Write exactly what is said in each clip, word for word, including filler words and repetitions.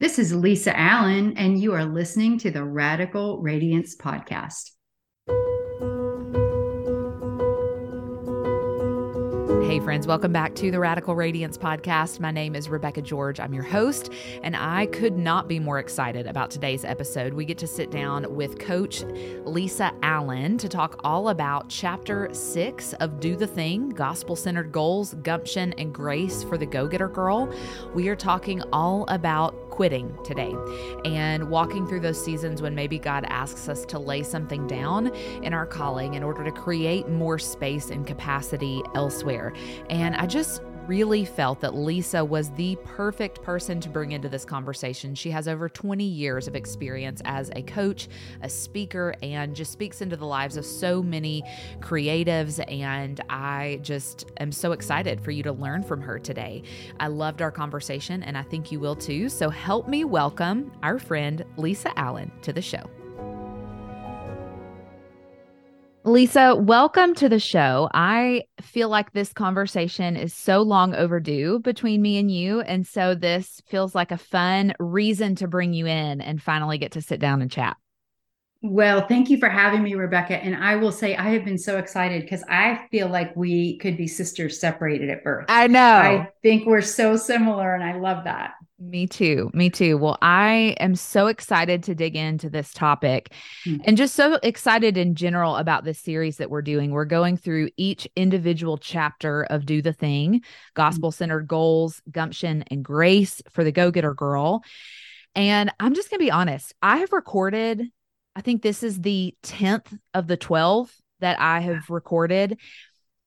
This is Lisa Allen, and you are listening to the Radical Radiance Podcast. Hey friends, welcome back to the Radical Radiance Podcast. My name is Rebecca George. I'm your host, and I could not be more excited about today's episode. We get to sit down with Coach Lisa Allen to talk all about Chapter six of Do the Thing, Gospel-Centered Goals, Gumption, and Grace for the Go-Getter Girl. We are talking all about quitting today and walking through those seasons when maybe God asks us to lay something down in our calling in order to create more space and capacity elsewhere. And I just really felt that Lisa was the perfect person to bring into this conversation. She has over twenty years of experience as a coach, a speaker, and just speaks into the lives of so many creatives. And I just am so excited for you to learn from her today. I loved our conversation, and I think you will too. So help me welcome our friend Lisa Allen to the show. Lisa, welcome to the show. I feel like this conversation is so long overdue between me and you. And so this feels like a fun reason to bring you in and finally get to sit down and chat. Well, thank you for having me, Rebecca. And I will say I have been so excited because I feel like we could be sisters separated at birth. I know. I think we're so similar, and I love that. Me too. Me too. Well, I am so excited to dig into this topic mm-hmm. and just so excited in general about this series that we're doing. We're going through each individual chapter of Do the Thing, Gospel-Centered Goals, Gumption, and Grace for the Go-Getter Girl. And I'm just going to be honest. I have recorded, I think this is the tenth of the twelve that I have recorded.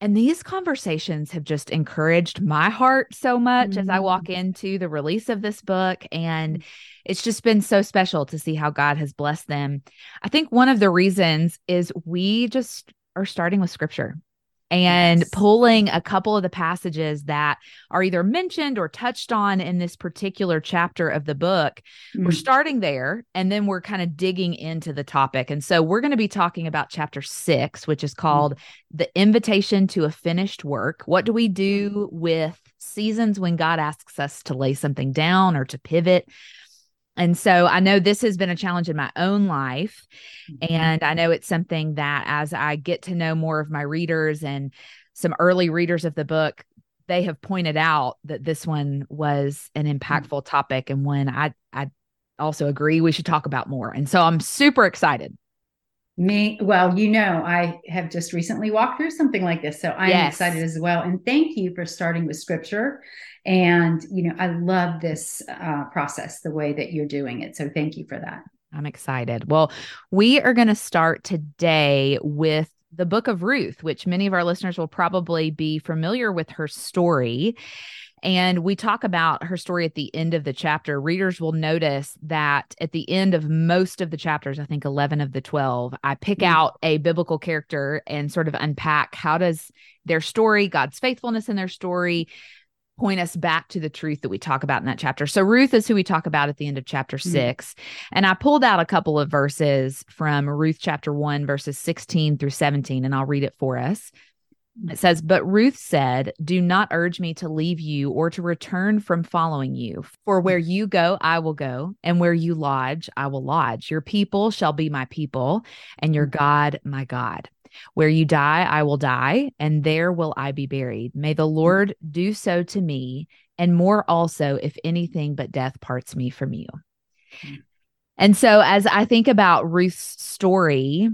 And these conversations have just encouraged my heart so much mm-hmm. as I walk into the release of this book. And it's just been so special to see how God has blessed them. I think one of the reasons is we just are starting with scripture and yes. pulling a couple of the passages that are either mentioned or touched on in this particular chapter of the book. Mm-hmm. We're starting there, and then we're kind of digging into the topic. And so we're going to be talking about chapter six, which is called mm-hmm. The Invitation to a Finished Work. What do we do with seasons when God asks us to lay something down or to pivot? And so I know this has been a challenge in my own life, mm-hmm. and I know it's something that as I get to know more of my readers and some early readers of the book, they have pointed out that this one was an impactful topic and one I, I also agree we should talk about more. And so I'm super excited. Me, well, you know, I have just recently walked through something like this, so I'm yes. excited as well. And thank you for starting with scripture. And, you know, I love this uh, process, the way that you're doing it. So thank you for that. I'm excited. Well, we are going to start today with the book of Ruth, which many of our listeners will probably be familiar with her story. And we talk about her story at the end of the chapter. Readers will notice that at the end of most of the chapters, I think eleven of the twelve, I pick mm-hmm. out a biblical character and sort of unpack how does their story, God's faithfulness in their story, point us back to the truth that we talk about in that chapter. So Ruth is who we talk about at the end of chapter mm-hmm. six. And I pulled out a couple of verses from Ruth chapter one, verses sixteen through seventeen, and I'll read it for us. It says, "But Ruth said, 'Do not urge me to leave you or to return from following you. For where you go, I will go, and where you lodge, I will lodge. Your people shall be my people, and your God, my God. Where you die, I will die, and there will I be buried. May the Lord do so to me, and more also, if anything but death parts me from you.'" And so as I think about Ruth's story,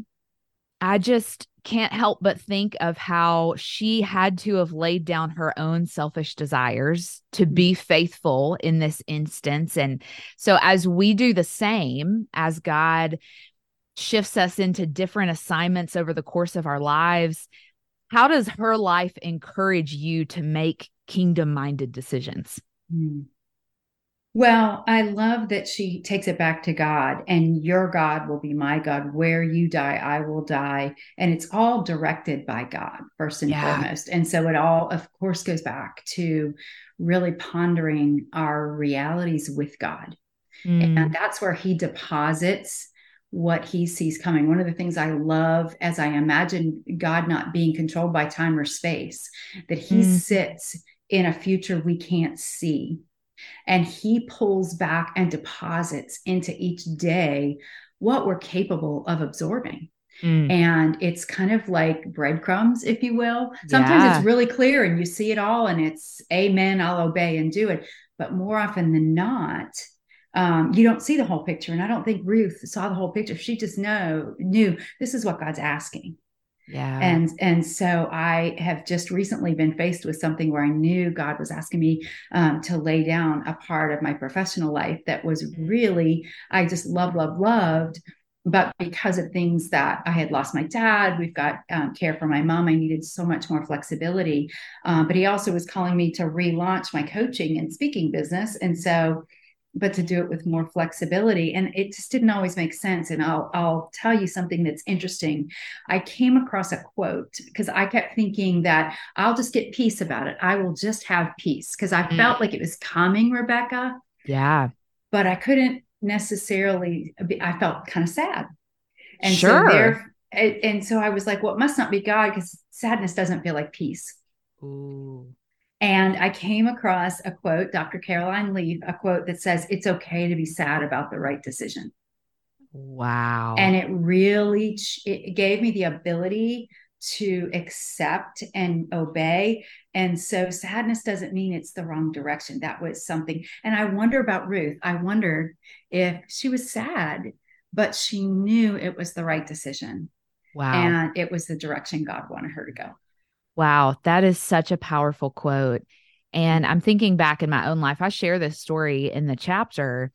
I just can't help but think of how she had to have laid down her own selfish desires to be faithful in this instance. And so as we do the same, as God shifts us into different assignments over the course of our lives, how does her life encourage you to make kingdom-minded decisions? Mm. Well, I love that she takes it back to God, and your God will be my God. Where you die, I will die. And it's all directed by God, first and yeah. foremost. And so it all, of course, goes back to really pondering our realities with God. Mm. And that's where he deposits what he sees coming. One of the things I love as I imagine God not being controlled by time or space, that he mm. sits in a future we can't see. And he pulls back and deposits into each day what we're capable of absorbing. Mm. And it's kind of like breadcrumbs, if you will. Sometimes yeah. it's really clear and you see it all and it's amen, I'll obey and do it. But more often than not, um, you don't see the whole picture. And I don't think Ruth saw the whole picture. She just know, knew this is what God's asking. Yeah. And, and so I have just recently been faced with something where I knew God was asking me um, to lay down a part of my professional life that was really, I just loved, loved, loved. But because of things that I had lost my dad, we've got um, care for my mom. I needed so much more flexibility. Um, but he also was calling me to relaunch my coaching and speaking business. And so, but to do it with more flexibility. And it just didn't always make sense. And I'll, I'll tell you something that's interesting. I came across a quote because I kept thinking that I'll just get peace about it. I will just have peace because I mm. felt like it was calming, Rebecca. Yeah. But I couldn't necessarily, I felt kind of sad. And sure. so there, and so I was like, well, it must not be God because sadness doesn't feel like peace. Ooh. And I came across a quote, Doctor Caroline Leaf, a quote that says, it's okay to be sad about the right decision. Wow. And it really, it gave me the ability to accept and obey. And so sadness doesn't mean it's the wrong direction. That was something. And I wonder about Ruth. I wondered if she was sad, but she knew it was the right decision. Wow. And it was the direction God wanted her to go. Wow. That is such a powerful quote. And I'm thinking back in my own life, I share this story in the chapter.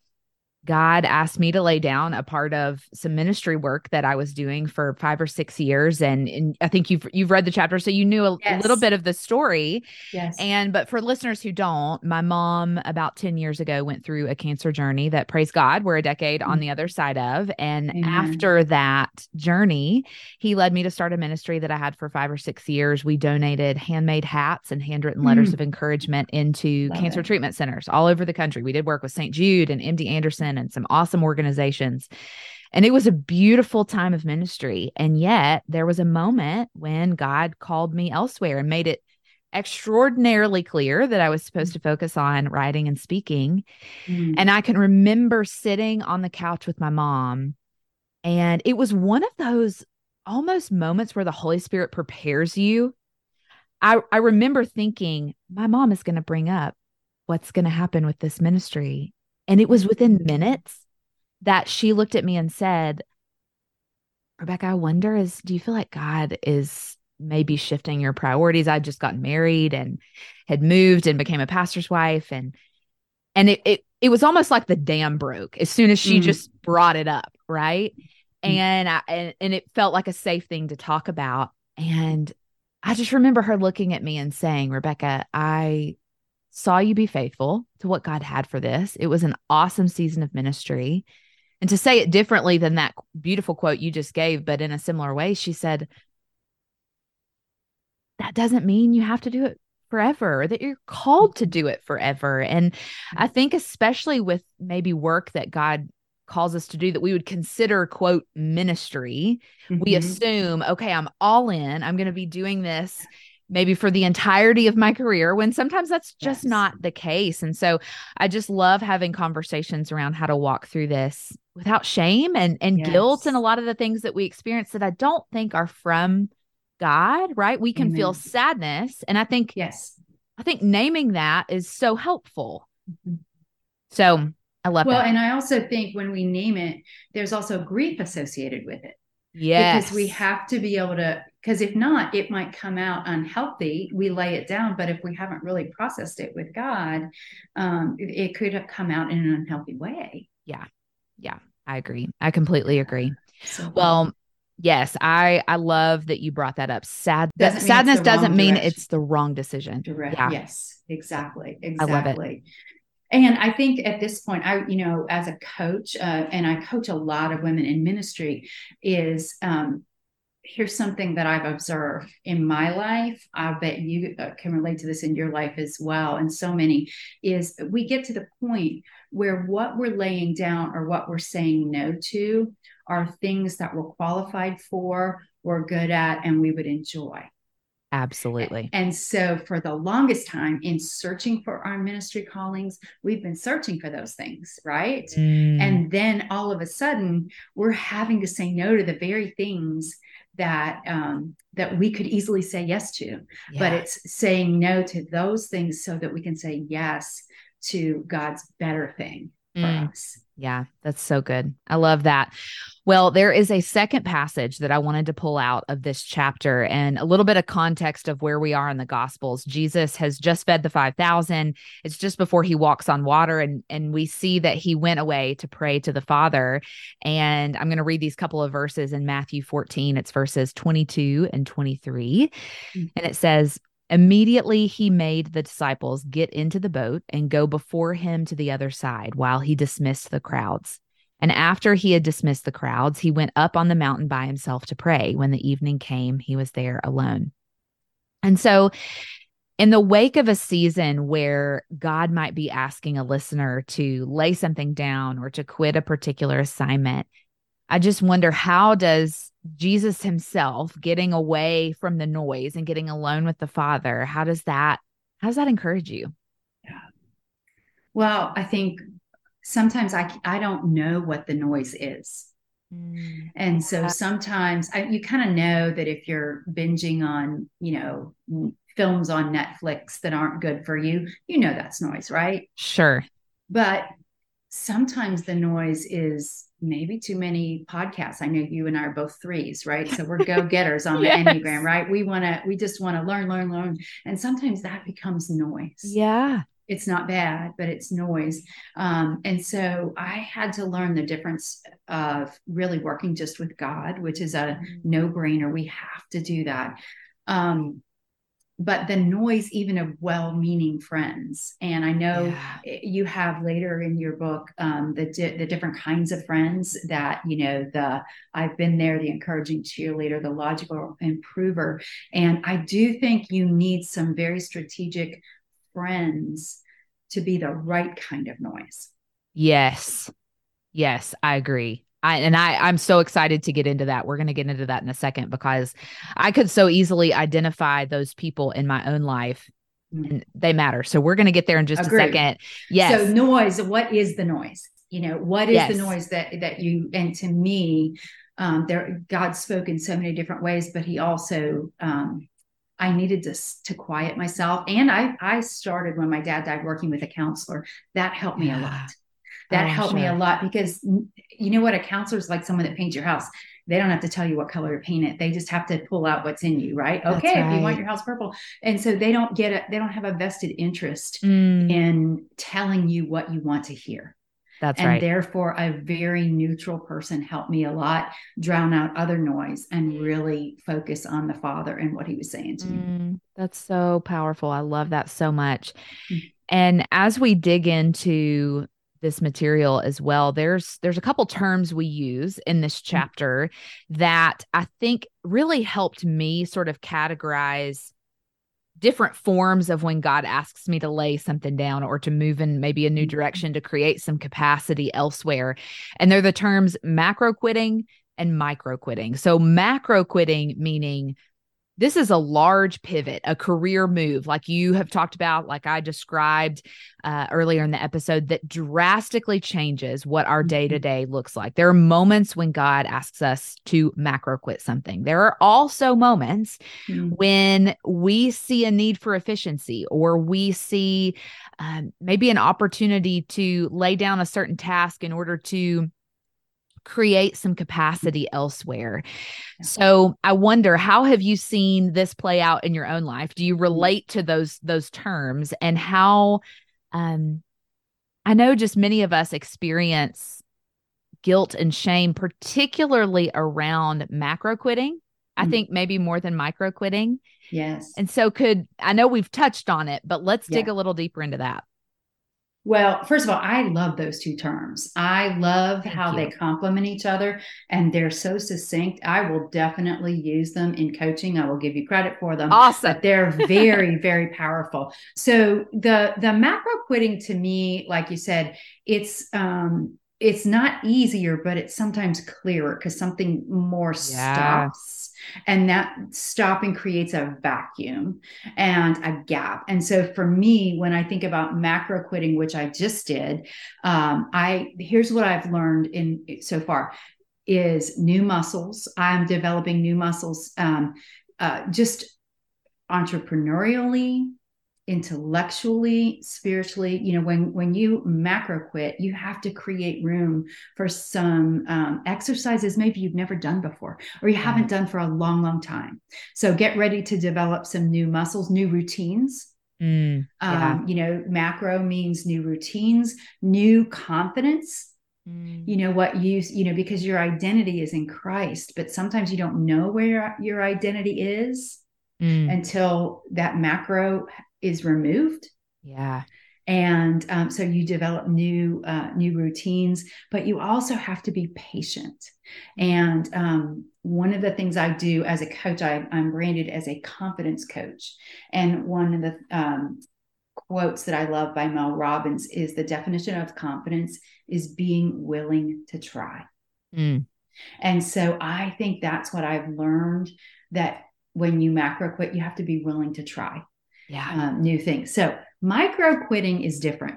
God asked me to lay down a part of some ministry work that I was doing for five or six years. And, and I think you've, you've read the chapter, so you knew a, yes. a little bit of the story. Yes. And, but for listeners who don't, my mom about ten years ago went through a cancer journey that, praise God, we're a decade mm-hmm. on the other side of. And Amen. After that journey, he led me to start a ministry that I had for five or six years. We donated handmade hats and handwritten mm-hmm. letters of encouragement into Love cancer it. Treatment centers all over the country. We did work with Saint Jude and M D Anderson and some awesome organizations. And it was a beautiful time of ministry. And yet there was a moment when God called me elsewhere and made it extraordinarily clear that I was supposed to focus on writing and speaking. Mm. And I can remember sitting on the couch with my mom. And it was one of those almost moments where the Holy Spirit prepares you. I, I remember thinking, my mom is going to bring up what's going to happen with this ministry. And it was within minutes that she looked at me and said, Rebecca, I wonder is, do you feel like God is maybe shifting your priorities? I'd just gotten married and had moved and became a pastor's wife. And, and it, it, it was almost like the dam broke as soon as she mm. just brought it up. Right. Mm. And I, and, and it felt like a safe thing to talk about. And I just remember her looking at me and saying, Rebecca, I saw you be faithful to what God had for this. It was an awesome season of ministry. And to say it differently than that beautiful quote you just gave, but in a similar way, she said, that doesn't mean you have to do it forever, or that you're called to do it forever. And I think especially with maybe work that God calls us to do that we would consider, quote, ministry, mm-hmm. we assume, okay, I'm all in, I'm going to be doing this maybe for the entirety of my career, when sometimes that's just yes. not the case. And so I just love having conversations around how to walk through this without shame and, and yes. guilt and a lot of the things that we experience that I don't think are from God, right? We can Amen. Feel sadness. And I think, yes, I think naming that is so helpful. Mm-hmm. So I love well, that. Well, and I also think when we name it, there's also grief associated with it. Yes. Because we have to be able to, because if not, it might come out unhealthy. We lay it down, but if we haven't really processed it with God, um, it, it could have come out in an unhealthy way. Yeah. Yeah. I agree. I completely agree. So, well, yes, I, I love that you brought that up. Sad, doesn't that, sadness doesn't mean direction. It's the wrong decision. Direct, yeah. Yes, exactly. Exactly. I love it. And I think at this point, I, you know, as a coach, uh, and I coach a lot of women in ministry is, um, here's something that I've observed in my life. I bet you can relate to this in your life as well. And so many is we get to the point where what we're laying down or what we're saying no to are things that we're qualified for, we're good at, and we would enjoy. Absolutely. And so for the longest time in searching for our ministry callings, we've been searching for those things, right? Mm. And then all of a sudden we're having to say no to the very things that, um, that we could easily say yes to, yeah. but it's saying no to those things so that we can say yes to God's better thing for mm. us. Yeah, that's so good. I love that. Well, there is a second passage that I wanted to pull out of this chapter and a little bit of context of where we are in the Gospels. Jesus has just fed the five thousand. It's just before he walks on water, and, and we see that he went away to pray to the Father. And I'm going to read these couple of verses in Matthew fourteen. It's verses twenty-two and twenty-three. Mm-hmm. And it says, "Immediately he made the disciples get into the boat and go before him to the other side while he dismissed the crowds. And after he had dismissed the crowds, he went up on the mountain by himself to pray. When the evening came, he was there alone." And so in the wake of a season where God might be asking a listener to lay something down or to quit a particular assignment, I just wonder, how does Jesus himself getting away from the noise and getting alone with the Father, how does that, how does that encourage you? Yeah. Well, I think sometimes I, I don't know what the noise is. Mm. And so sometimes I, you kind of know that if you're binging on, you know, films on Netflix that aren't good for you, you know, that's noise, right? Sure. But sometimes the noise is maybe too many podcasts. I know you and I are both threes, right? So we're go-getters on yes. the Enneagram, right? We want to, we just want to learn, learn, learn. And sometimes that becomes noise. Yeah. It's not bad, but it's noise. Um, and so I had to learn the difference of really working just with God, which is a no-brainer. We have to do that. Um, but the noise, even of well-meaning friends. And I know yeah. you have later in your book, um, the, di- the different kinds of friends that, you know, the, I've been there, the encouraging cheerleader, the logical improver. And I do think you need some very strategic friends to be the right kind of noise. Yes. Yes, I agree. I, and I, I'm so excited to get into that. We're going to get into that in a second, because I could so easily identify those people in my own life, and they matter. So we're going to get there in just Agreed. a second. Yes. So noise, what is the noise? You know, what is yes. the noise that, that you, and to me, um, there, God spoke in so many different ways, but he also, um, I needed to, to quiet myself. And I, I started when my dad died working with a counselor. That helped me yeah. a lot. That oh, helped sure. me a lot, because you know what? A counselor is like someone that paints your house. They don't have to tell you what color to paint it. They just have to pull out what's in you, right? That's okay. Right. If you want your house purple. And so they don't get it. They don't have a vested interest mm. in telling you what you want to hear. That's and right. And therefore a very neutral person helped me a lot, drown out other noise and really focus on the Father and what he was saying to mm. me. That's so powerful. I love that so much. Mm. And as we dig into this material as well, There's, there's a couple terms we use in this chapter that I think really helped me sort of categorize different forms of when God asks me to lay something down or to move in maybe a new direction to create some capacity elsewhere. And they're the terms macroquitting and microquitting. So macroquitting, meaning this is a large pivot, a career move, like you have talked about, like I described uh, earlier in the episode, that drastically changes what our day-to-day looks like. There are moments when God asks us to macroquit something. There are also moments mm-hmm. when we see a need for efficiency, or we see um, maybe an opportunity to lay down a certain task in order to create some capacity elsewhere. So I wonder, how have you seen this play out in your own life? Do you relate to those, those terms? And how, um, I know just many of us experience guilt and shame, particularly around macroquitting. I mm-hmm. think maybe more than microquitting. Yes. And so could, I know we've touched on it, but let's yeah. dig a little deeper into that. Well, first of all, I love those two terms. I love Thank how you. they complement each other, and they're so succinct. I will definitely use them in coaching. I will give you credit for them. Awesome. But they're very, very powerful. So the, the macroquitting, to me, like you said, it's, um, it's not easier, but it's sometimes clearer because something more yes. stops, and that stopping creates a vacuum and a gap. And so for me, when I think about macroquitting, which I just did, um, I, here's what I've learned in so far is new muscles. I'm developing new muscles, um, uh, just entrepreneurially, intellectually, spiritually. You know, when, when you macro quit, you have to create room for some um, exercises maybe you've never done before, or you right. haven't done for a long, long time. So get ready to develop some new muscles, new routines. Mm, yeah. um, you know, macro means new routines, new confidence. You know what you, you know, because your identity is in Christ, but sometimes you don't know where your, your identity is mm. until that macro is removed. Yeah. And um, so you develop new, uh, new routines, but you also have to be patient. And um, one of the things I do as a coach, I, I'm branded as a confidence coach. And one of the, um, quotes that I love by Mel Robbins is the definition of confidence is being willing to try. Mm. And so I think that's what I've learned, that when you macro quit, you have to be willing to try yeah. um, new things. So micro quitting is different.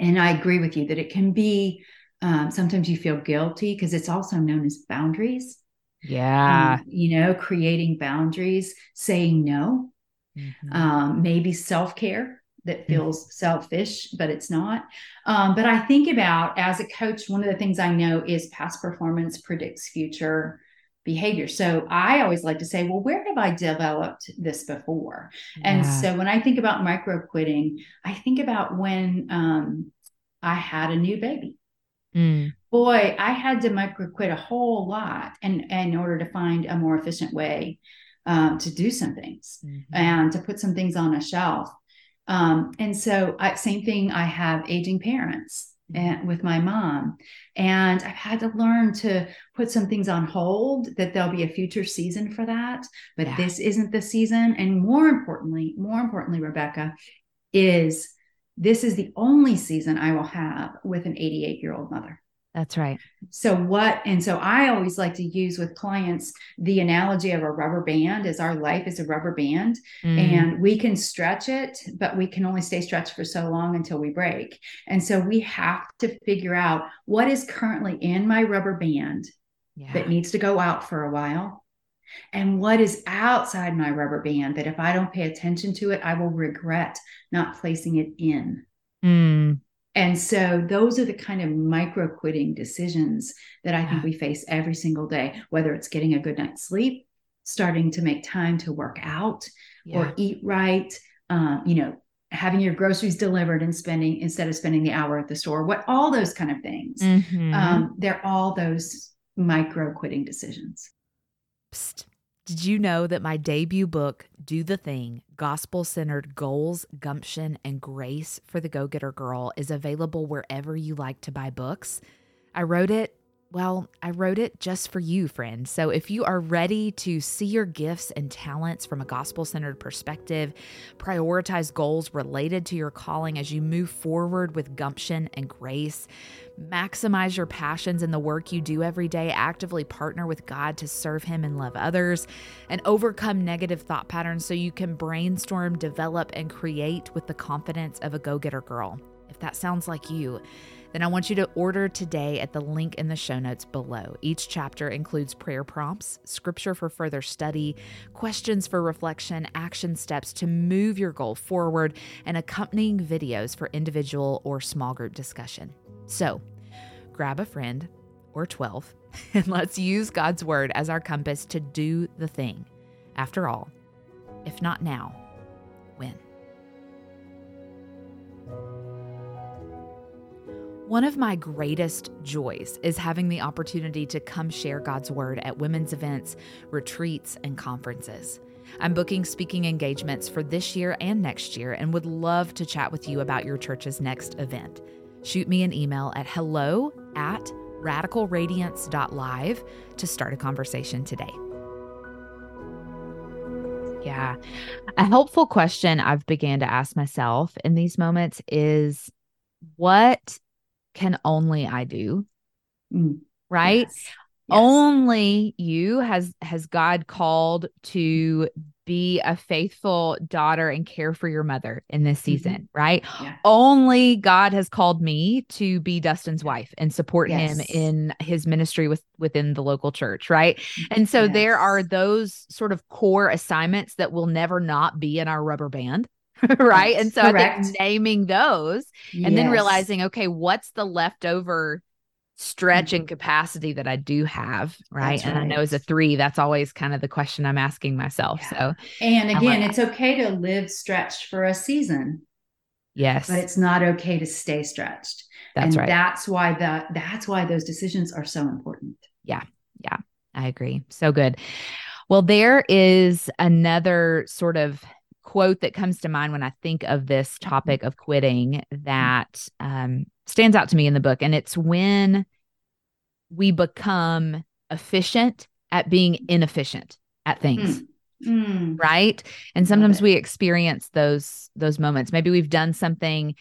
And I agree with you that it can be, um, sometimes you feel guilty because it's also known as boundaries. Yeah. Um, you know, creating boundaries, saying no. Mm-hmm. Um, maybe self-care that feels mm-hmm. selfish, but it's not. Um, but I think about, as a coach, one of the things I know is past performance predicts future behavior. So I always like to say, well, where have I developed this before? Yeah. And so when I think about microquitting, I think about when, um, I had a new baby. Mm. Boy, I had to microquit a whole lot and, and in order to find a more efficient way Um, to do some things mm-hmm. and to put some things on a shelf. Um, and so I, same thing, I have aging parents mm-hmm. and with my mom, and I've had to learn to put some things on hold, that there'll be a future season for that, but yeah. this isn't the season. And more importantly, more importantly, Rebecca, is this is the only season I will have with an eighty-eight year old mother. That's right. So what, and so I always like to use with clients, the analogy of a rubber band is our life is a rubber band mm. and we can stretch it, but we can only stay stretched for so long until we break. And so we have to figure out what is currently in my rubber band yeah. that needs to go out for a while. And what is outside my rubber band that if I don't pay attention to it, I will regret not placing it in. Mm. And so those are the kind of micro quitting decisions that I yeah. think we face every single day, whether it's getting a good night's sleep, starting to make time to work out yeah. or eat right, um, you know, having your groceries delivered and spending, instead of spending the hour at the store, what, all those kind of things. Mm-hmm. Um, they're all those micro quitting decisions. Psst. Did you know that my debut book, Do the Thing: Gospel-Centered Goals, Gumption, and Grace for the Go-Getter Girl, is available wherever you like to buy books? I wrote it, well, I wrote it just for you, friend. So if you are ready to see your gifts and talents from a gospel-centered perspective, prioritize goals related to your calling as you move forward with gumption and grace, maximize your passions in the work you do every day, actively partner with God to serve Him and love others, and overcome negative thought patterns so you can brainstorm, develop, and create with the confidence of a go-getter girl. If that sounds like you, then I want you to order today at the link in the show notes below. Each chapter includes prayer prompts, scripture for further study, questions for reflection, action steps to move your goal forward, and accompanying videos for individual or small group discussion. So grab a friend or twelve and let's use God's word as our compass to do the thing. After all, if not now, when? One of my greatest joys is having the opportunity to come share God's word at women's events, retreats, and conferences. I'm booking speaking engagements for this year and next year and would love to chat with you about your church's next event. Shoot me an email at hello at radical radiance dot live to start a conversation today. Yeah. A helpful question I've began to ask myself in these moments is, what can only I do, mm. right? Yes. Yes. Only you has, has God called to be a faithful daughter and care for your mother in this season, mm-hmm. right? Yes. Only God has called me to be Dustin's wife and support yes. him in his ministry with, within the local church, right? And so yes. there are those sort of core assignments that will never not be in our rubber band. Right. That's and so correct. I think naming those and yes. then realizing, okay, what's the leftover stretch mm-hmm. and capacity that I do have. Right? right. And I know as a three, that's always kind of the question I'm asking myself. Yeah. So, and again, like, it's okay to live stretched for a season. Yes. But it's not okay to stay stretched. That's and right. That's why that, that's why those decisions are so important. Yeah. Yeah. I agree. So good. Well, there is another sort of quote that comes to mind when I think of this topic of quitting that um, stands out to me in the book. And it's when we become efficient at being inefficient at things. Mm. Right. And sometimes we experience those, those moments. Maybe we've done something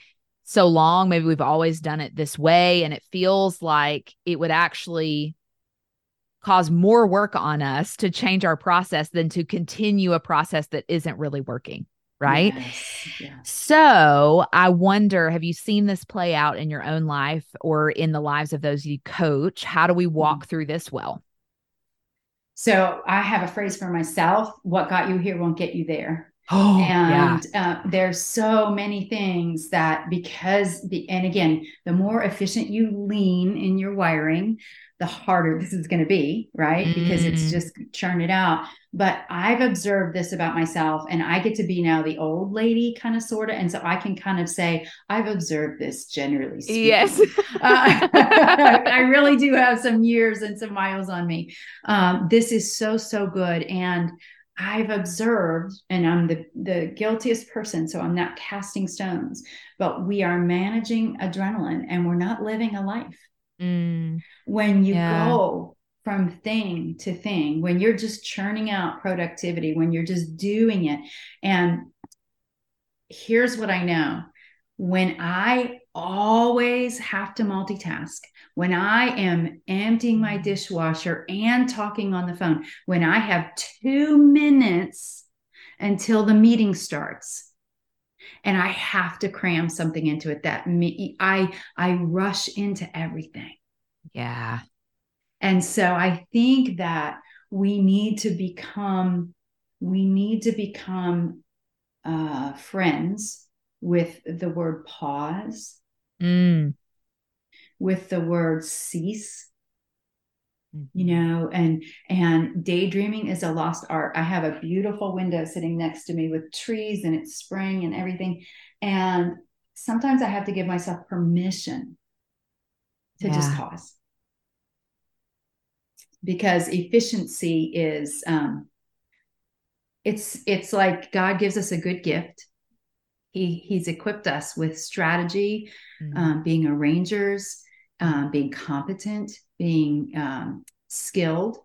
so long, maybe we've always done it this way. And it feels like it would actually cause more work on us to change our process than to continue a process that isn't really working. Right. Yes, yes. So I wonder, have you seen this play out in your own life or in the lives of those you coach? How do we walk through this well? So I have a phrase for myself, what got you here won't get you there. Oh, and yeah. uh, there's so many things that because the, and again, the more efficient you lean in your wiring, the harder this is going to be, right? Mm. Because it's just churn it out. But I've observed this about myself, and I get to be now the old lady kind of sort of. And so I can kind of say, I've observed this generally speaking. Yes. uh, I really do have some years and some miles on me. Um, this is so, so good. And I've observed, and I'm the, the guiltiest person, so I'm not casting stones, but we are managing adrenaline and we're not living a life. Mm, when you yeah. go from thing to thing, when you're just churning out productivity, when you're just doing it. And here's what I know. When I always have to multitask, when I am emptying my dishwasher and talking on the phone, when I have two minutes until the meeting starts and I have to cram something into it, that me, I, I rush into everything. Yeah. And so I think that we need to become, we need to become uh, friends with the word pause. Mm. With the word cease, you know, and, and daydreaming is a lost art. I have a beautiful window sitting next to me with trees, and it's spring and everything. And sometimes I have to give myself permission to yeah. just pause, because efficiency is, um, it's, it's like God gives us a good gift. He he's equipped us with strategy, mm-hmm. um, being arrangers, um, being competent, being um, skilled.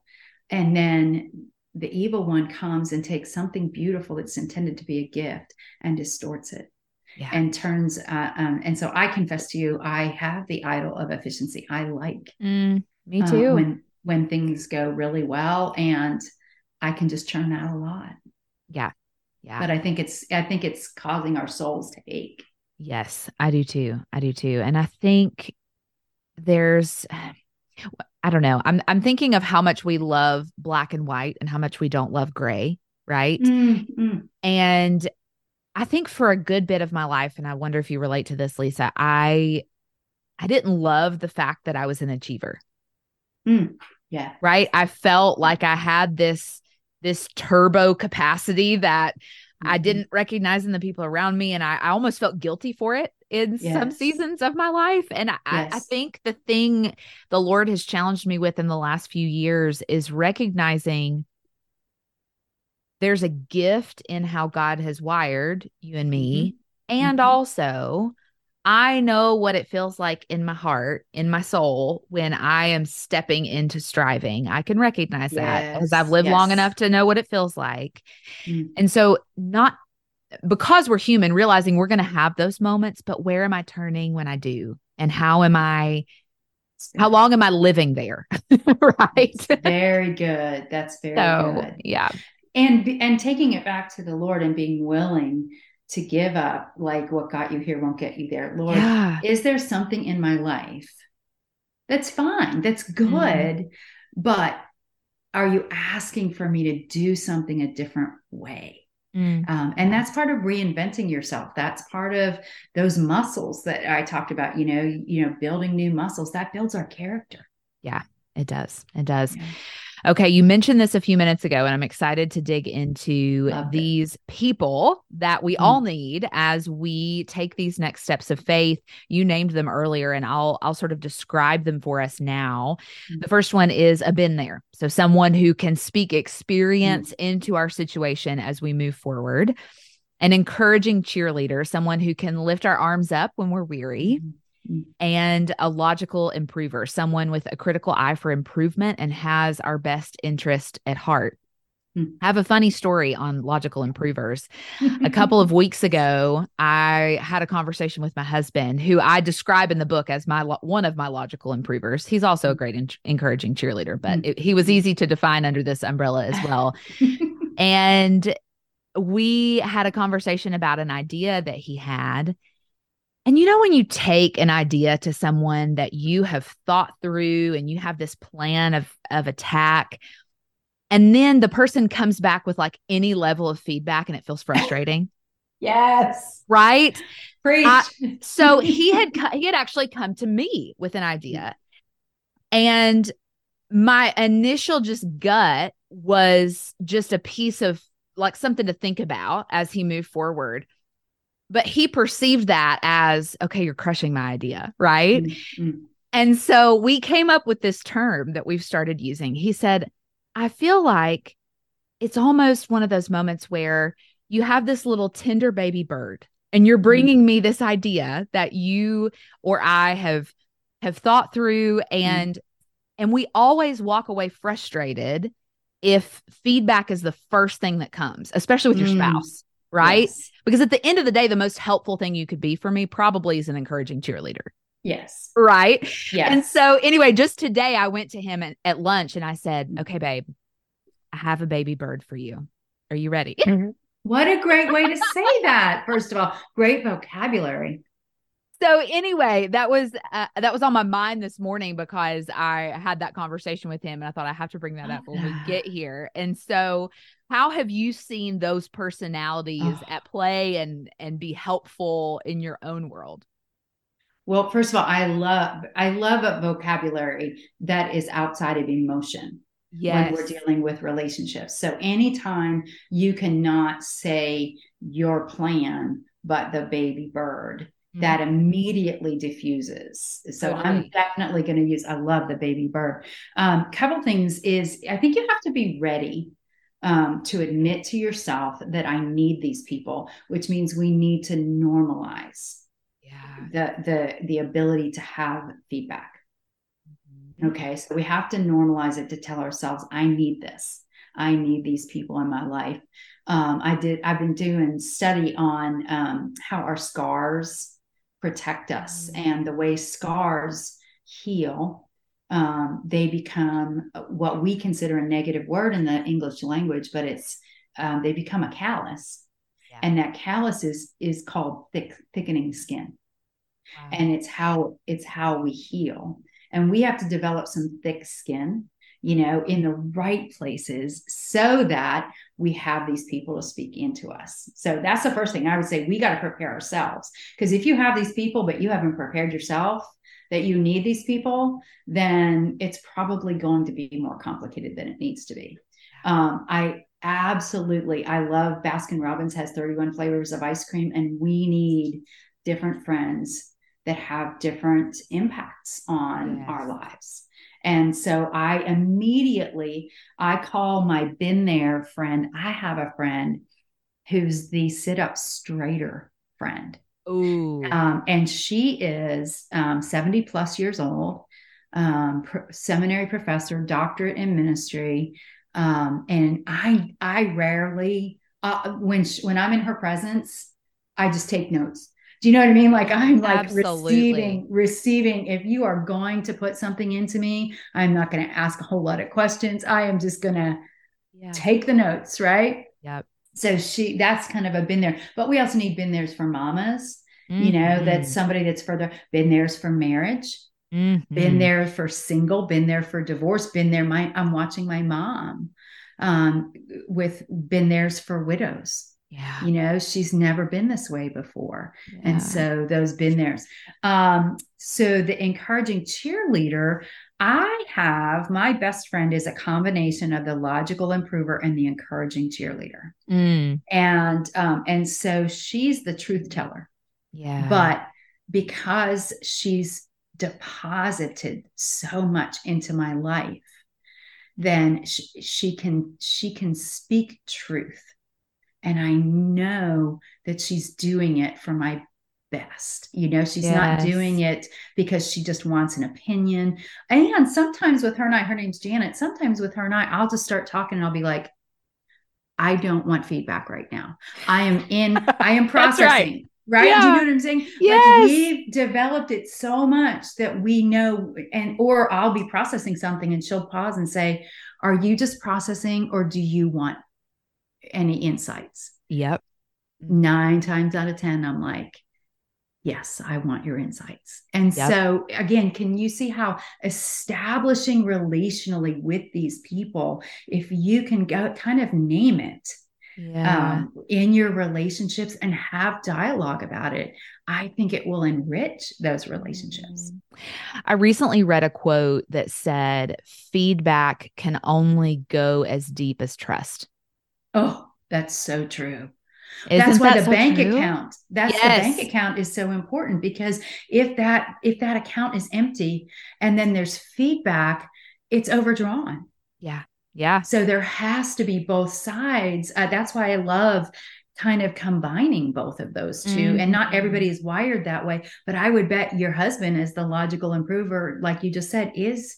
And then the evil one comes and takes something beautiful that's intended to be a gift and distorts it yeah. and turns. Uh, um, and so I confess to you, I have the idol of efficiency. I like mm, me too. Uh, when, when things go really well and I can just churn out a lot. Yeah. Yeah. But I think it's, I think it's causing our souls to ache. Yes, I do too. I do too. And I think there's, I don't know, I'm, I'm thinking of how much we love black and white and how much we don't love gray. Right. Mm-hmm. And I think for a good bit of my life, and I wonder if you relate to this, Lisa, I, I didn't love the fact that I was an achiever. Mm. Yeah. Right. I felt like I had this this turbo capacity that mm-hmm. I didn't recognize in the people around me. And I, I almost felt guilty for it in yes. some seasons of my life. And I, yes. I think the thing the Lord has challenged me with in the last few years is recognizing there's a gift in how God has wired you and me. Mm-hmm. And mm-hmm. also I know what it feels like in my heart, in my soul, when I am stepping into striving. I can recognize yes, that because I've lived yes. long enough to know what it feels like. Mm. And so not because we're human, realizing we're going to have those moments, but where am I turning when I do? and how am I, how long am I living there? Right. That's very good. That's very so, good. Yeah. And, and taking it back to the Lord and being willing to give up, like what got you here won't get you there. Lord, yeah. Is there something in my life? That's fine. That's good. Mm. But are you asking for me to do something a different way? Mm. Um, and that's part of reinventing yourself. That's part of those muscles that I talked about, you know, you know, building new muscles that builds our character. Yeah, it does. It does. Yeah. Okay. You mentioned this a few minutes ago, and I'm excited to dig into Love these it. people that we mm. all need as we take these next steps of faith. You named them earlier, and I'll, I'll sort of describe them for us now. Mm. The first one is a been there. So someone who can speak experience mm. into our situation as we move forward. An encouraging cheerleader, someone who can lift our arms up when we're weary. Mm. And a logical improver, someone with a critical eye for improvement and has our best interest at heart. Mm. I have a funny story on logical improvers. A couple of weeks ago, I had a conversation with my husband, who I describe in the book as my one of my logical improvers. He's also a great en- encouraging cheerleader, but it, he was easy to define under this umbrella as well. And we had a conversation about an idea that he had. And you know, when you take an idea to someone that you have thought through and you have this plan of, of attack, and then the person comes back with like any level of feedback and it feels frustrating. Yes. Right. Preach. I, so he had, he had actually come to me with an idea, and my initial just gut was just a piece of like something to think about as he moved forward. But he perceived that as, okay, you're crushing my idea, right? Mm-hmm. And so we came up with this term that we've started using. He said, I feel like it's almost one of those moments where you have this little tender baby bird and you're bringing mm-hmm. me this idea that you or I have have thought through. And mm-hmm. and we always walk away frustrated if feedback is the first thing that comes, especially with your mm-hmm. spouse. Right? Yes. Because at the end of the day, the most helpful thing you could be for me probably is an encouraging cheerleader. Yes. Right? Yes. And so anyway, just today I went to him at, at lunch and I said, okay, babe, I have a baby bird for you. Are you ready? Mm-hmm. What a great way to say that. First of all, great vocabulary. So anyway, that was uh, that was on my mind this morning because I had that conversation with him and I thought I have to bring that up when we get here. And so how have you seen those personalities oh. at play and and be helpful in your own world? Well, first of all, I love I love a vocabulary that is outside of emotion. Yes. When we're dealing with relationships. So anytime you cannot say your plan, but the baby bird, that immediately diffuses. So totally. I'm definitely going to use, I love the baby bird. Um, couple things is, I think you have to be ready um, to admit to yourself that I need these people, which means we need to normalize yeah. the, the, the ability to have feedback. Mm-hmm. Okay. So we have to normalize it to tell ourselves, I need this. I need these people in my life. Um, I did, I've been doing study on um, how our scars protect us and the way scars heal. Um, they become what we consider a negative word in the English language, but it's, um, they become a callus yeah. and that callus is, is called thick, thickening skin. Wow. And it's how, it's how we heal. And we have to develop some thick skin, you know, in the right places so that we have these people to speak into us. So that's the first thing I would say, we got to prepare ourselves, because if you have these people, but you haven't prepared yourself that you need these people, then it's probably going to be more complicated than it needs to be. Um, I absolutely, I love Baskin-Robbins has thirty-one flavors of ice cream, and we need different friends that have different impacts on yes. our lives. And so I immediately, I call my been there friend. I have a friend who's the sit up straighter friend. Ooh. Um, and she is um, seventy plus years old, um, pr- seminary professor, doctorate in ministry. Um, and I, I rarely, uh, when, she, when I'm in her presence, I just take notes. Do you know what I mean? Like I'm like Absolutely. receiving, receiving. If you are going to put something into me, I'm not going to ask a whole lot of questions. I am just going to yeah. take the notes. Right. Yep. So she, that's kind of a been there, but we also need been there's for mamas, mm-hmm. you know, that's somebody that's further been there's for marriage, mm-hmm. been there for single, been there for divorce, been there. My, I'm watching my mom, um, with been there's for widows. Yeah. You know, she's never been this way before. Yeah. And so those been there's. Um, so the encouraging cheerleader, I have, my best friend is a combination of the logical improver and the encouraging cheerleader. Mm. And, um, and so she's the truth teller. Yeah. But because she's deposited so much into my life, then she, she can, she can speak truth. And I know that she's doing it for my best. You know, she's yes. not doing it because she just wants an opinion. And sometimes with her and I, her name's Janet, sometimes with her and I, I'll just start talking and I'll be like, I don't want feedback right now. I am in, I am processing. Right. Yeah. Do you know what I'm saying? Yes. Like we've developed it so much that we know, and, or I'll be processing something and she'll pause and say, are you just processing or do you want any insights? Yep. Nine times out of ten, I'm like, yes, I want your insights. And yep. so again, can you see how establishing relationally with these people, if you can go kind of name it yeah. um, in your relationships and have dialogue about it, I think it will enrich those relationships. I recently read a quote that said, feedback can only go as deep as trust. Oh, that's so true. Isn't that's why that the so bank true? account, that's yes. the bank account is so important, because if that, if that account is empty and then there's feedback, it's overdrawn. Yeah. Yeah. So there has to be both sides. Uh, that's why I love kind of combining both of those two, mm-hmm. and not everybody is wired that way, but I would bet your husband is the logical improver. Like you just said, is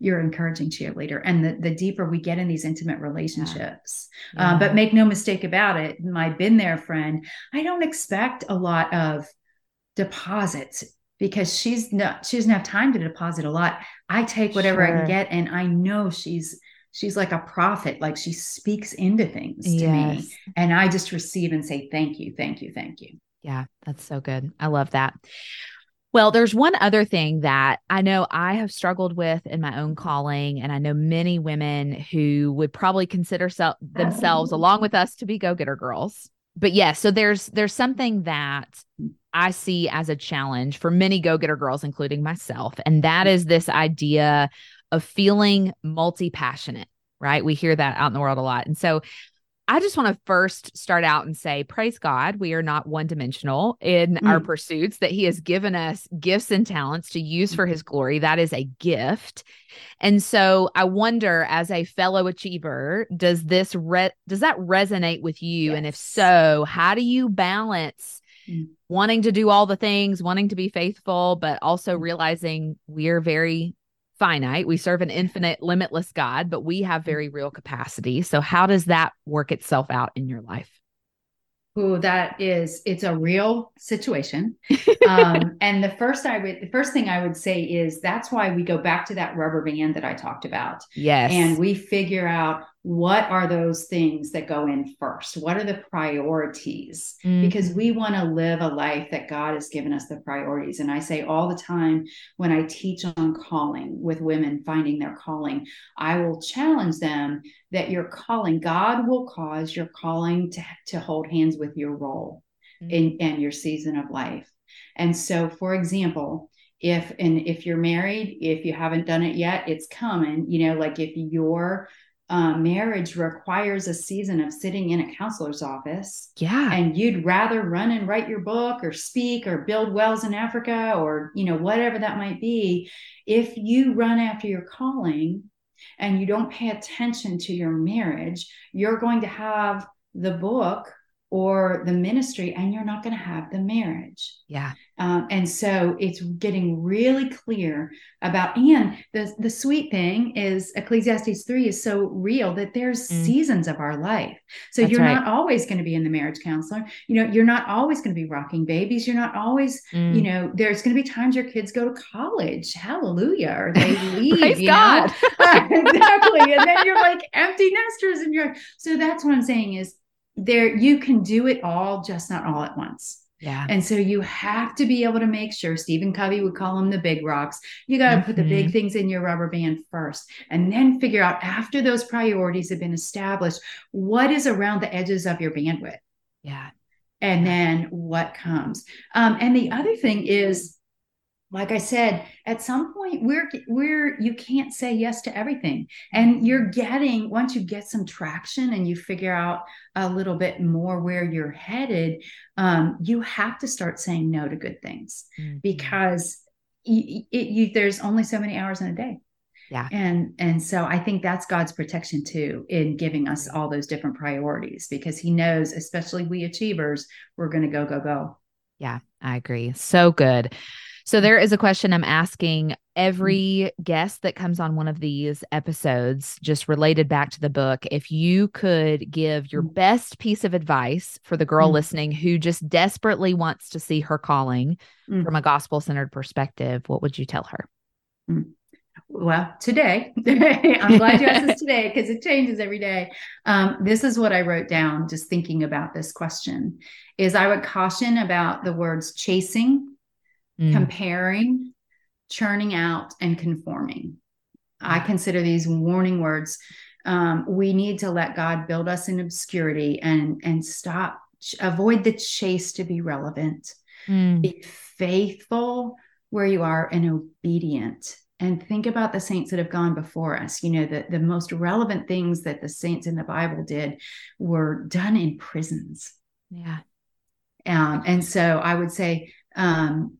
you're encouraging cheerleader. And the, the deeper we get in these intimate relationships, yeah. Yeah. Uh, but make no mistake about it. My been there friend, I don't expect a lot of deposits because she's not, she doesn't have time to deposit a lot. I take whatever sure. I can get. And I know she's, she's like a prophet. Like she speaks into things to yes. me, and I just receive and say, thank you, thank you, thank you. Yeah. That's so good. I love that. Well, there's one other thing that I know I have struggled with in my own calling, and I know many women who would probably consider se- themselves along with us to be go-getter girls. But yeah, so there's there's something that I see as a challenge for many go-getter girls, including myself, and that is this idea of feeling multi-passionate, right? We hear that out in the world a lot. And so I just want to first start out and say, praise God, we are not one-dimensional in mm. our pursuits, that he has given us gifts and talents to use for his glory. That is a gift. And so I wonder, as a fellow achiever, does this re- does that resonate with you? Yes. And if so, how do you balance mm. wanting to do all the things, wanting to be faithful, but also realizing we are very finite. We serve an infinite, limitless God, but we have very real capacity. So how does that work itself out in your life? Oh, that is, it's a real situation. um, and the first I would, the first thing I would say is that's why we go back to that rubber band that I talked about. Yes. And we figure out what are those things that go in first? What are the priorities? Mm-hmm. Because we want to live a life that God has given us the priorities. And I say all the time when I teach on calling with women finding their calling, I will challenge them that your calling, God will cause your calling to, to hold hands with your role mm-hmm. in, and your season of life. And so, for example, if, and if you're married, if you haven't done it yet, it's coming, you know, like if you're Uh, marriage requires a season of sitting in a counselor's office. Yeah. And you'd rather run and write your book or speak or build wells in Africa or, you know, whatever that might be. If you run after your calling and you don't pay attention to your marriage, you're going to have the book or the ministry and you're not going to have the marriage. Yeah. Um, and so it's getting really clear about, and the, the sweet thing is Ecclesiastes three is so real that there's mm. seasons of our life. So That's you're right. not always going to be in the marriage counselor. You know, you're not always going to be rocking babies. You're not always, mm. you know, there's going to be times your kids go to college. Hallelujah. Or they leave. Praise you God. Know? Exactly. And then you're like empty nesters and you're, so that's what I'm saying is there, you can do it all, just not all at once. Yeah. And so you have to be able to make sure, Stephen Covey would call them the big rocks. You got to mm-hmm. put the big things in your rubber band first, and then figure out after those priorities have been established, what is around the edges of your bandwidth. Yeah. And then what comes. Um, and the other thing is, like I said, at some point we're, we're, you can't say yes to everything, and you're getting, once you get some traction and you figure out a little bit more where you're headed, um, you have to start saying no to good things mm-hmm. because it, it, you, there's only so many hours in a day. Yeah. And, and so I think that's God's protection too, in giving us all those different priorities, because he knows, especially we achievers, we're going to go, go, go. Yeah, I agree. So good. So there is a question I'm asking every guest that comes on one of these episodes, just related back to the book. If you could give your best piece of advice for the girl mm-hmm. listening who just desperately wants to see her calling mm-hmm. from a gospel-centered perspective, what would you tell her? Mm-hmm. Well, today, I'm glad you asked this today, because it changes every day. Um, this is what I wrote down, just thinking about this question, is I would caution about the words chasing, Mm. comparing, churning out, and conforming. I consider these warning words. Um, we need to let God build us in obscurity and, and stop, ch- avoid the chase to be relevant. Mm. Be faithful where you are and obedient. And think about the saints that have gone before us. You know, the, the most relevant things that the saints in the Bible did were done in prisons. Yeah. Um, and so I would say, um,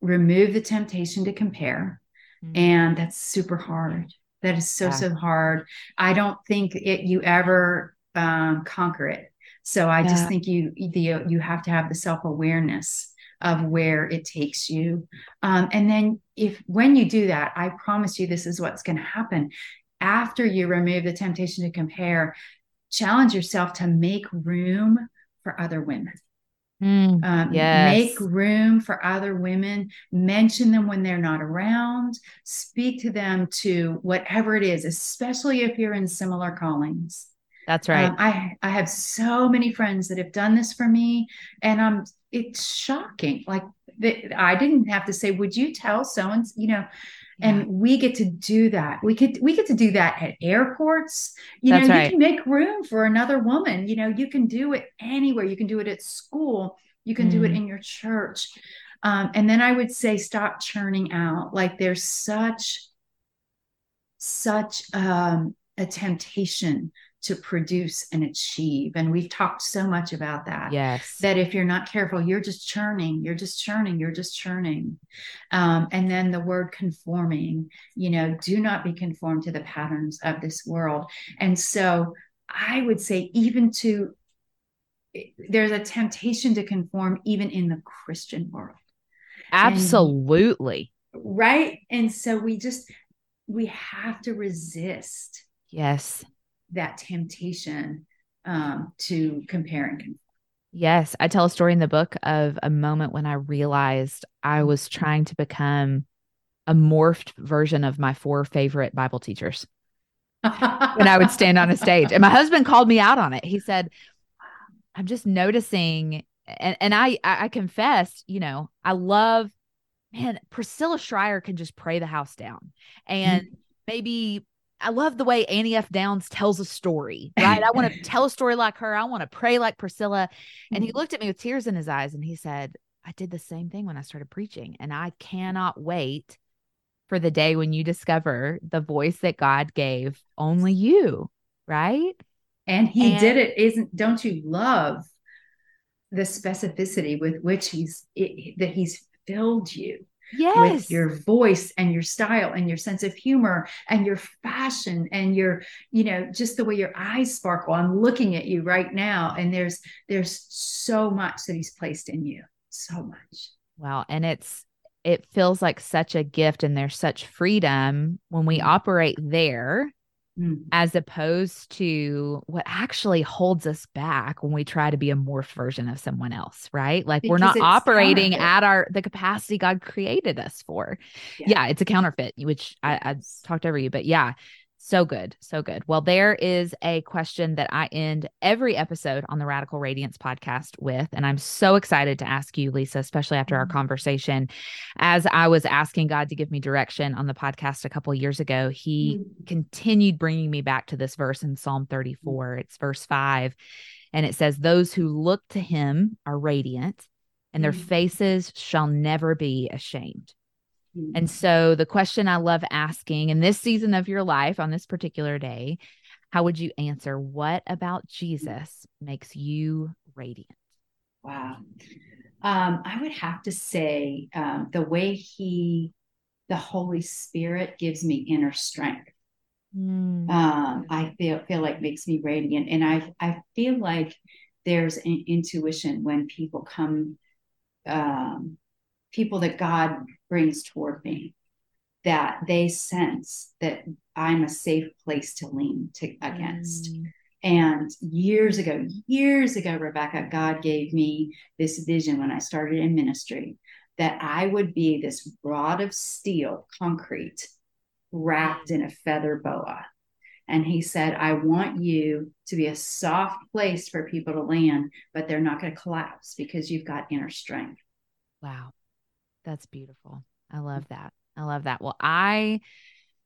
remove the temptation to compare. Mm-hmm. And that's super hard. That is so, yeah. so hard. I don't think it, you ever, um, conquer it. So I yeah. just think you, the, you have to have the self-awareness of where it takes you. Um, and then if, when you do that, I promise you, this is what's going to happen. After you remove the temptation to compare, challenge yourself to make room for other women. Mm, um, yes. Make room for other women, mention them when they're not around, speak to them to whatever it is, especially if you're in similar callings. That's right. Um, I, I have so many friends that have done this for me, and I'm, it's shocking. Like the, I didn't have to say, would you tell so-and-, you know, yeah. and we get to do that. We could, we get to do that at airports. You That's know, right. you can make room for another woman. You know, you can do it anywhere. You can do it at school. You can mm. do it in your church. Um, and then I would say, stop churning out. Like there's such, such um, a temptation to produce and achieve. And we've talked so much about that. Yes. That if you're not careful, you're just churning, you're just churning, you're just churning. Um, and then the word conforming, you know, do not be conformed to the patterns of this world. And so I would say, even to, there's a temptation to conform even in the Christian world. Absolutely. And, right. And so we just, we have to resist. Yes. that temptation um, to compare and compare. Yes. I tell a story in the book of a moment when I realized I was trying to become a morphed version of my four favorite Bible teachers when I would stand on a stage. And my husband called me out on it. He said, I'm just noticing. And, and I, I confessed, you know, I love, man, Priscilla Shirer can just pray the house down. And mm-hmm. maybe I love the way Annie F. Downs tells a story, right? I want to tell a story like her. I want to pray like Priscilla. And he looked at me with tears in his eyes and he said, I did the same thing when I started preaching. And I cannot wait for the day when you discover the voice that God gave only you, right? And he and- did it. Isn't, don't you love the specificity with which he's, it, that he's filled you? Yes. With your voice and your style and your sense of humor and your fashion and your, you know, just the way your eyes sparkle. I'm looking at you right now. And there's, there's so much that he's placed in you. So much. Wow. And it's, it feels like such a gift, and there's such freedom when we operate there mm. as opposed to what actually holds us back when we try to be a morphed version of someone else, right? Like because we're not operating at our, the capacity God created us for. Yeah. yeah it's a counterfeit, which I, I talked over you, but yeah. So good. So good. Well, there is a question that I end every episode on the Radical Radiance podcast with, and I'm so excited to ask you, Lisa, especially after our conversation. As I was asking God to give me direction on the podcast a couple of years ago, he mm-hmm. continued bringing me back to this verse in Psalm thirty-four. It's verse five. And it says, those who look to him are radiant, and their faces shall never be ashamed. And so the question I love asking in this season of your life on this particular day, how would you answer? What about Jesus makes you radiant? Wow. Um, I would have to say um, the way he, the Holy Spirit gives me inner strength. Mm. Um, I feel, feel like makes me radiant. And I, I feel like there's an intuition when people come, um, people that God brings toward me, that they sense that I'm a safe place to lean to against. Mm. And years ago, years ago, Rebecca, God gave me this vision when I started in ministry that I would be this rod of steel, concrete, wrapped in a feather boa. And he said, I want you to be a soft place for people to land, but they're not going to collapse because you've got inner strength. Wow. That's beautiful. I love that. I love that. Well, I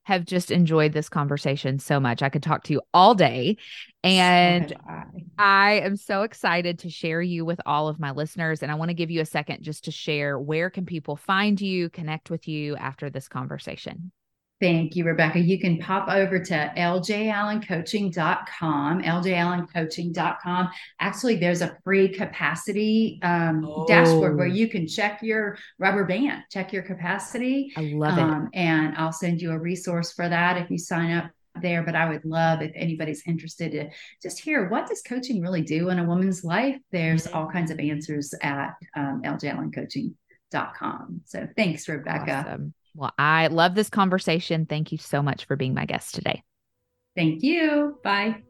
have just enjoyed this conversation so much. I could talk to you all day, and so I. I am so excited to share you with all of my listeners. And I want to give you a second just to share, where can people find you, connect with you after this conversation? Thank you, Rebecca. You can pop over to L J Allen Coaching dot com, L J Allen Coaching dot com. Actually, there's a free capacity um, oh. dashboard where you can check your rubber band, check your capacity. I love um, it. And I'll send you a resource for that if you sign up there. But I would love if anybody's interested to just hear, what does coaching really do in a woman's life? There's all kinds of answers at um, L J Allen Coaching dot com. So thanks, Rebecca. Awesome. Well, I love this conversation. Thank you so much for being my guest today. Thank you. Bye.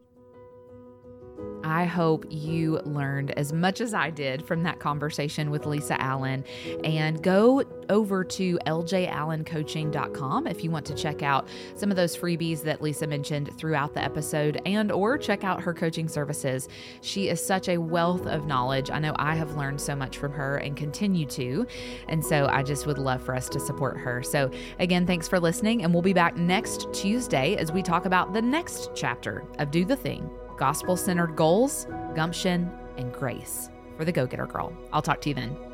I hope you learned as much as I did from that conversation with Lisa Allen, and go over to L J Allen Coaching dot com if you want to check out some of those freebies that Lisa mentioned throughout the episode, and or check out her coaching services. She is such a wealth of knowledge. I know I have learned so much from her and continue to, and so I just would love for us to support her. So again, thanks for listening, and we'll be back next Tuesday as we talk about the next chapter of Do the Thing: Gospel-Centered Goals, Gumption, and Grace for the Go-Getter Girl. I'll talk to you then.